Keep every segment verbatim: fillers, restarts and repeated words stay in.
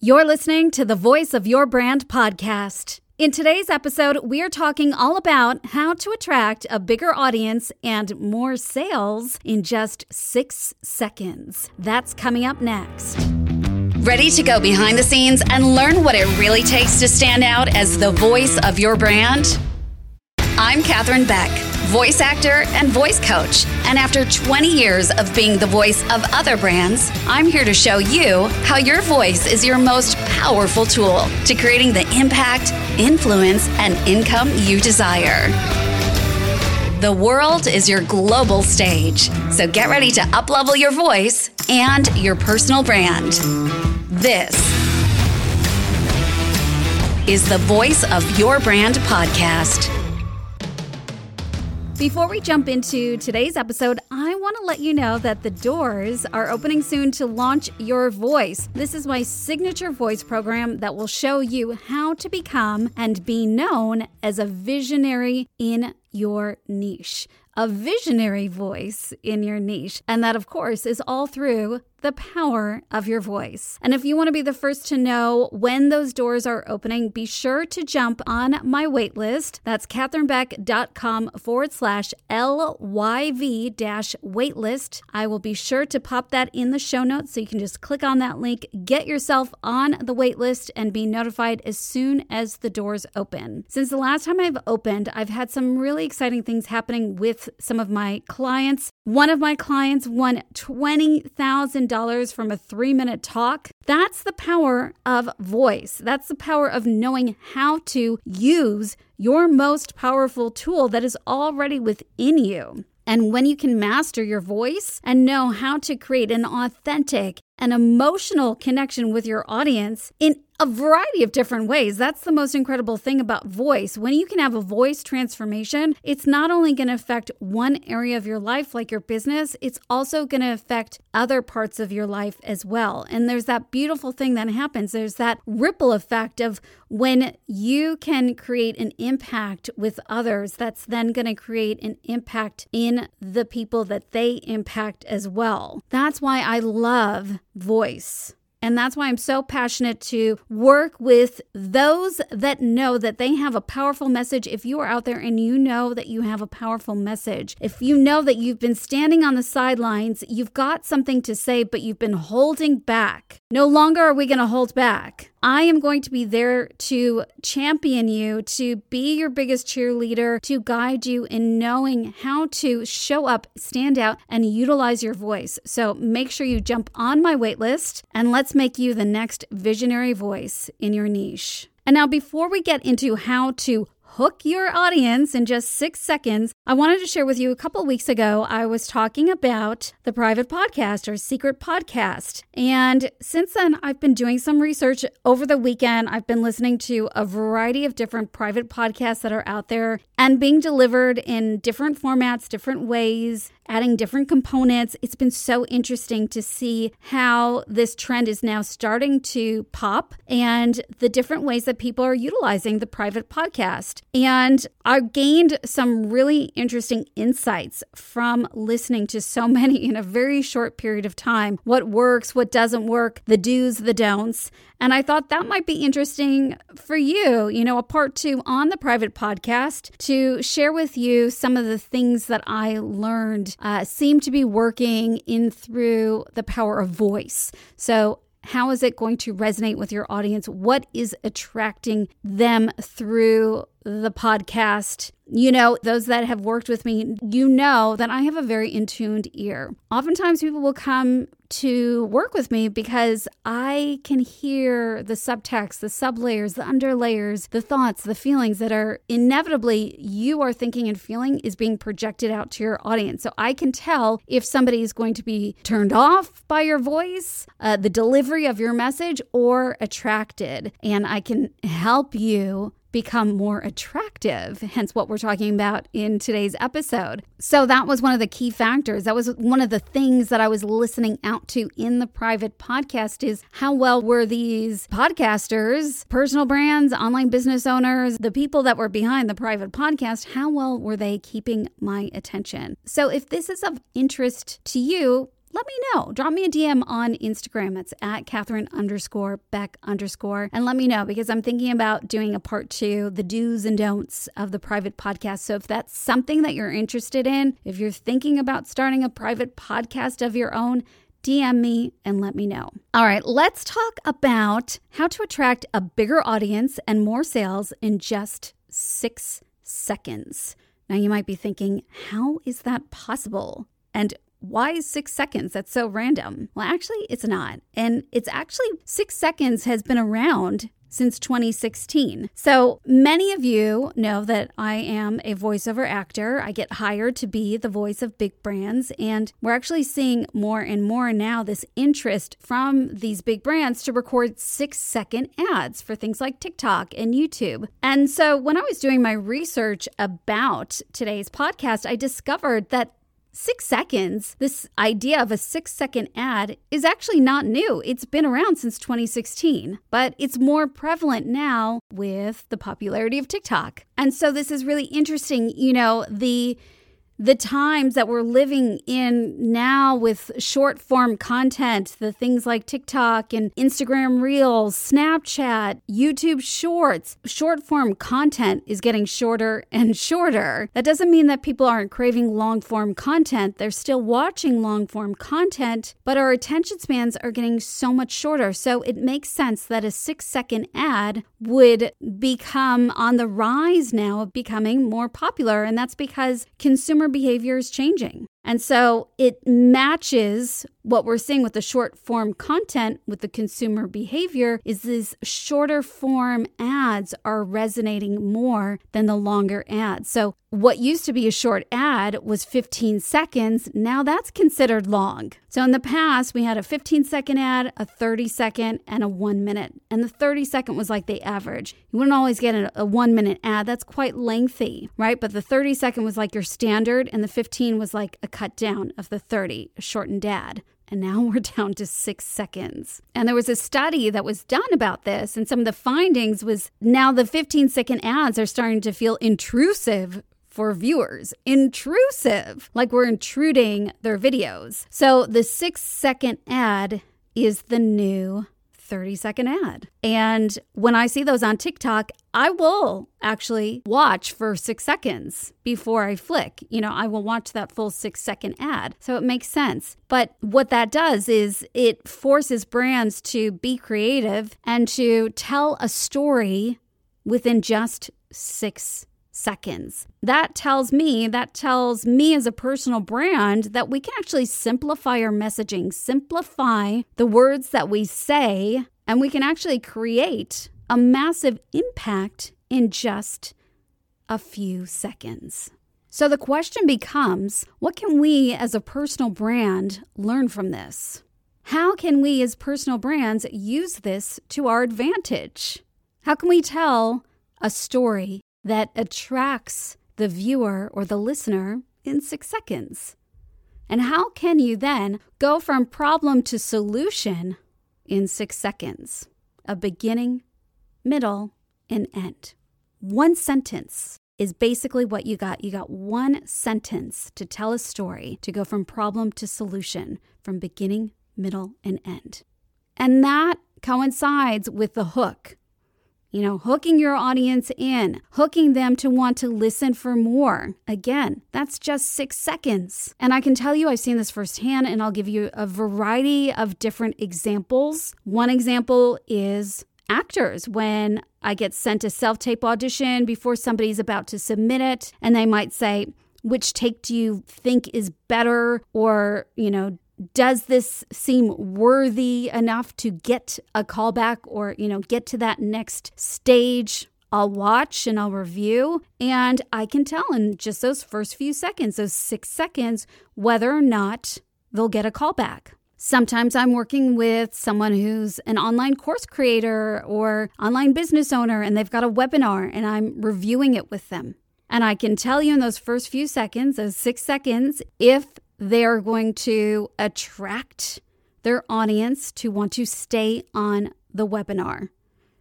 You're listening to the Voice of Your Brand podcast. In today's episode, we're talking all about how to attract a bigger audience and more sales in just six seconds. That's coming up next. Ready to go behind the scenes and learn what it really takes to stand out as the voice of your brand? I'm Katherine Beck, voice actor and voice coach. And after twenty years of being the voice of other brands, I'm here to show you how your voice is your most powerful tool to creating the impact, influence, and income you desire. The world is your global stage, so get ready to uplevel your voice and your personal brand. This is the Voice of Your Brand podcast. Before we jump into today's episode, I want to let you know that the doors are opening soon to Launch Your Voice. This is my signature voice program that will show you how to become and be known as a visionary in your niche. A visionary voice in your niche. And that, of course, is all through the power of your voice. And if you want to be the first to know when those doors are opening, be sure to jump on my waitlist. That's katherinebeck.com forward slash L Y V dash waitlist. I will be sure to pop that in the show notes so you can just click on that link, get yourself on the waitlist, and be notified as soon as the doors open. Since the last time I've opened, I've had some really exciting things happening with some of my clients. One of my clients won twenty thousand dollars from a three-minute talk. That's the power of voice. That's the power of knowing how to use your most powerful tool that is already within you. And when you can master your voice and know how to create an authentic and emotional connection with your audience in a variety of different ways. That's the most incredible thing about voice. When you can have a voice transformation, it's not only going to affect one area of your life, like your business, it's also going to affect other parts of your life as well. And there's that beautiful thing that happens. There's that ripple effect of when you can create an impact with others, that's then going to create an impact in the people that they impact as well. That's why I love voice. And that's why I'm so passionate to work with those that know that they have a powerful message. If you are out there and you know that you have a powerful message, if you know that you've been standing on the sidelines, you've got something to say, but you've been holding back. No longer are we going to hold back. I am going to be there to champion you, to be your biggest cheerleader, to guide you in knowing how to show up, stand out, and utilize your voice. So make sure you jump on my waitlist and let's make you the next visionary voice in your niche. And now before we get into how to hook your audience in just six seconds, I wanted to share with you a couple weeks ago, I was talking about the private podcast or secret podcast. And since then, I've been doing some research over the weekend. I've been listening to a variety of different private podcasts that are out there and being delivered in different formats, different ways, adding different components. It's been so interesting to see how this trend is now starting to pop and the different ways that people are utilizing the private podcast. And I gained some really interesting insights from listening to so many in a very short period of time. What works, what doesn't work, the do's, the don'ts. And I thought that might be interesting for you, you know, a part two on the private podcast to share with you some of the things that I learned uh, seem to be working in through the power of voice. So how is it going to resonate with your audience? What is attracting them through the podcast? You know, those that have worked with me, you know that I have a very in-tuned ear. Oftentimes people will come to work with me because I can hear the subtext, the sublayers, the underlayers, the thoughts, the feelings that are inevitably you are thinking and feeling is being projected out to your audience. So I can tell if somebody is going to be turned off by your voice, uh, the delivery of your message, or attracted. And I can help you become more attractive, hence what we're talking about in today's episode. So that was one of the key factors. That was one of the things that I was listening out to in the private podcast is how well were these podcasters, personal brands, online business owners, the people that were behind the private podcast, how well were they keeping my attention? So if this is of interest to you, let me know. Drop me a D M on Instagram. It's at Katherine underscore Beck underscore. And let me know, because I'm thinking about doing a part two, the do's and don'ts of the private podcast. So if that's something that you're interested in, if you're thinking about starting a private podcast of your own, D M me and let me know. All right, let's talk about how to attract a bigger audience and more sales in just six seconds. Now you might be thinking, how is that possible? And why is six seconds? That's so random. Well, actually, it's not. And it's actually six seconds has been around since twenty sixteen. So many of you know that I am a voiceover actor. I get hired to be the voice of big brands. And we're actually seeing more and more now this interest from these big brands to record six second ads for things like TikTok and YouTube. And so when I was doing my research about today's podcast, I discovered that Six seconds, this idea of a six-second ad is actually not new. It's been around since twenty sixteen, but it's more prevalent now with the popularity of TikTok. And so this is really interesting. You know, the the times that we're living in now with short-form content, the things like TikTok and Instagram Reels, Snapchat, YouTube Shorts, short-form content is getting shorter and shorter. That doesn't mean that people aren't craving long-form content. They're still watching long-form content, but our attention spans are getting so much shorter. So it makes sense that a six-second ad would become on the rise now, becoming more popular, and that's because consumer behavior is changing. And so it matches what we're seeing with the short form content with the consumer behavior is these shorter form ads are resonating more than the longer ads. So what used to be a short ad was fifteen seconds. Now that's considered long. So in the past, we had a fifteen second ad, a thirty second, and a one minute. And the thirty second was like the average. You wouldn't always get a one minute ad. That's quite lengthy, right? But the thirty second was like your standard, and the fifteen was like a cut down of the thirty, shortened ad. And now we're down to six seconds. And there was a study that was done about this, and some of the findings was now the fifteen second ads are starting to feel intrusive for viewers. Intrusive, like we're intruding their videos. So the six second ad is the new thirty second ad. And when I see those on TikTok, I will actually watch for six seconds before I flick. You know, I will watch that full six second ad. So it makes sense. But what that does is it forces brands to be creative and to tell a story within just six seconds. That tells me, that tells me as a personal brand that we can actually simplify our messaging, simplify the words that we say, and we can actually create a massive impact in just a few seconds. So the question becomes, what can we as a personal brand learn from this? How can we as personal brands use this to our advantage? How can we tell a story that attracts the viewer or the listener in six seconds? And how can you then go from problem to solution in six seconds? A beginning, middle, and end. One sentence is basically what you got. You got one sentence to tell a story, to go from problem to solution, from beginning, middle, and end. And that coincides with the hook. You know, hooking your audience in, hooking them to want to listen for more. Again, that's just six seconds. And I can tell you, I've seen this firsthand, and I'll give you a variety of different examples. One example is actors. When I get sent a self-tape audition before somebody's about to submit it, and they might say, which take do you think is better? Or, you know, does this seem worthy enough to get a callback or, you know, get to that next stage? I'll watch and I'll review, and I can tell in just those first few seconds, those six seconds, whether or not they'll get a callback. Sometimes I'm working with someone who's an online course creator or online business owner, and they've got a webinar, and I'm reviewing it with them. And I can tell you in those first few seconds, those six seconds, if they're going to attract their audience to want to stay on the webinar.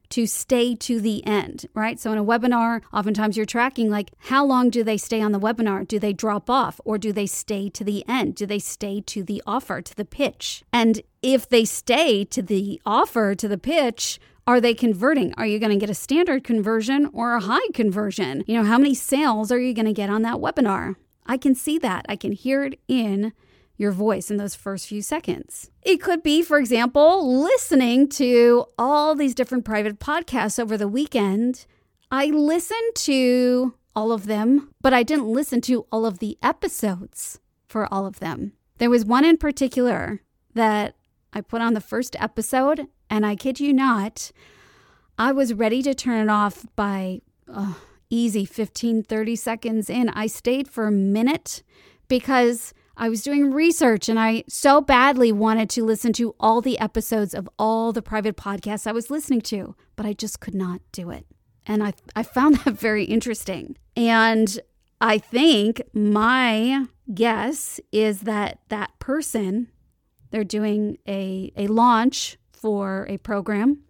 to stay to the end, right? So in a webinar, oftentimes you're tracking like how long do they stay on the webinar? Do they drop off or do they stay to the end? Do they stay to the offer, to the pitch? And if they stay to the offer, to the pitch, are they converting? Are you going to get a standard conversion or a high conversion? You know, how many sales are you going to get on that webinar? I can see that. I can hear it in your voice in those first few seconds. It could be, for example, listening to all these different private podcasts over the weekend. I listened to all of them, but I didn't listen to all of the episodes for all of them. There was one in particular that I put on the first episode, and I kid you not, I was ready to turn it off by oh, easy fifteen, thirty seconds in. I stayed for a minute because I was doing research and I so badly wanted to listen to all the episodes of all the private podcasts I was listening to, but I just could not do it. And I, I found that very interesting. And I think my guess is that that person, they're doing a, a launch for a program.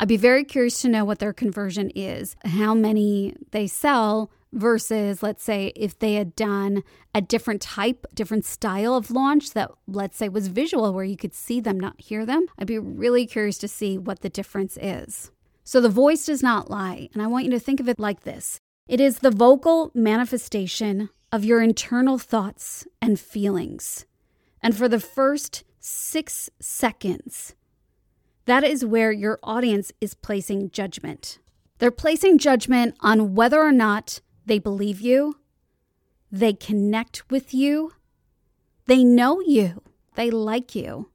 I'd be very curious to know what their conversion is, how many they sell, versus, let's say, if they had done a different type, different style of launch that, let's say, was visual where you could see them, not hear them. I'd be really curious to see what the difference is. So the voice does not lie. And I want you to think of it like this. It is the vocal manifestation of your internal thoughts and feelings. And for the first six seconds, that is where your audience is placing judgment. They're placing judgment on whether or not they believe you, they connect with you, they know you, they like you,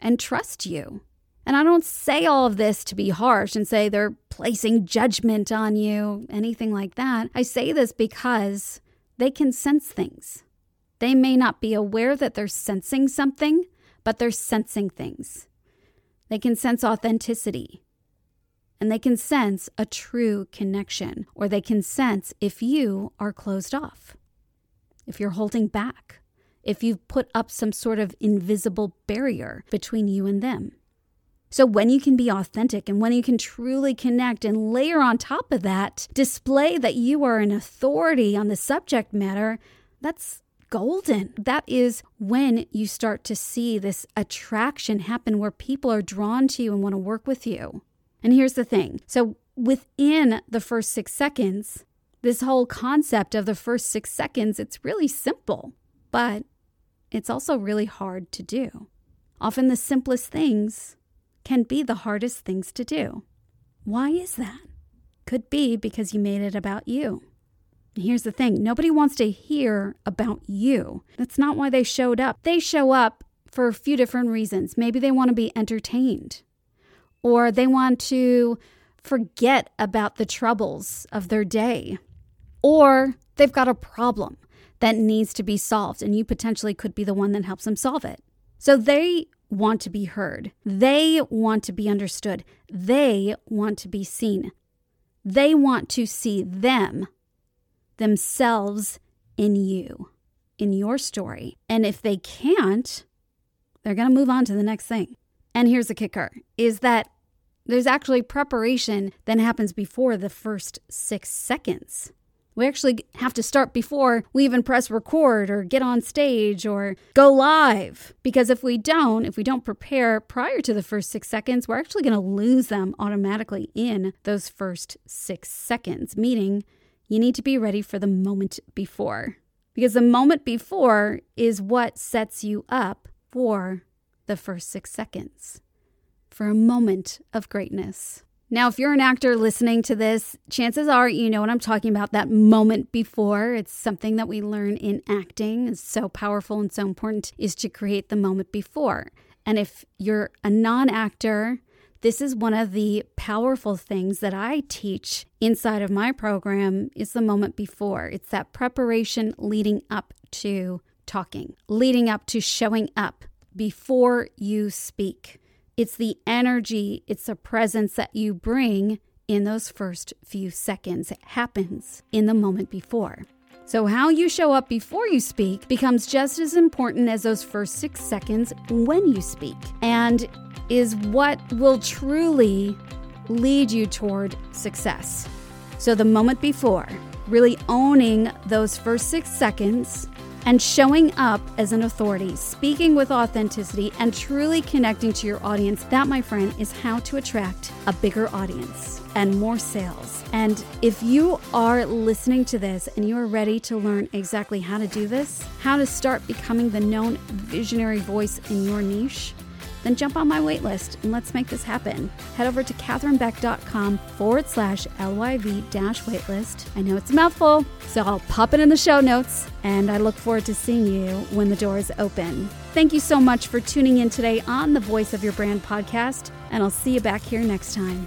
and trust you. And I don't say all of this to be harsh and say they're placing judgment on you, anything like that. I say this because they can sense things. They may not be aware that they're sensing something, but they're sensing things. They can sense authenticity. And they can sense a true connection, or they can sense if you are closed off, if you're holding back, if you've put up some sort of invisible barrier between you and them. So when you can be authentic and when you can truly connect and layer on top of that, display that you are an authority on the subject matter, that's golden. That is when you start to see this attraction happen where people are drawn to you and want to work with you. And here's the thing. So within the first six seconds, this whole concept of the first six seconds, it's really simple, but it's also really hard to do. Often the simplest things can be the hardest things to do. Why is that? Could be because you made it about you. And here's the thing. Nobody wants to hear about you. That's not why they showed up. They show up for a few different reasons. Maybe they want to be entertained. Or they want to forget about the troubles of their day. Or they've got a problem that needs to be solved, and you potentially could be the one that helps them solve it. So they want to be heard. They want to be understood. They want to be seen. They want to see them, themselves in you, in your story. And if they can't, they're going to move on to the next thing. And here's the kicker, is that there's actually preparation that happens before the first six seconds. We actually have to start before we even press record or get on stage or go live. Because if we don't, if we don't prepare prior to the first six seconds, we're actually going to lose them automatically in those first six seconds. Meaning you need to be ready for the moment before. Because the moment before is what sets you up for the first six seconds, for a moment of greatness. Now, if you're an actor listening to this, chances are you know what I'm talking about, that moment before. It's something that we learn in acting. It's so powerful and so important is to create the moment before. And if you're a non-actor, this is one of the powerful things that I teach inside of my program is the moment before. It's that preparation leading up to talking, leading up to showing up, before you speak. It's the energy, it's the presence that you bring in those first few seconds. It happens in the moment before. So how you show up before you speak becomes just as important as those first six seconds when you speak, and is what will truly lead you toward success. So the moment before, really owning those first six seconds and showing up as an authority, speaking with authenticity, and truly connecting to your audience. That, my friend, is how to attract a bigger audience and more sales. And if you are listening to this and you are ready to learn exactly how to do this, how to start becoming the known visionary voice in your niche, then jump on my wait list and let's make this happen. Head over to katherinebeck.com forward slash LYV dash waitlist. I know it's a mouthful, so I'll pop it in the show notes, and I look forward to seeing you when the door is open. Thank you so much for tuning in today on the Voice of Your Brand podcast, and I'll see you back here next time.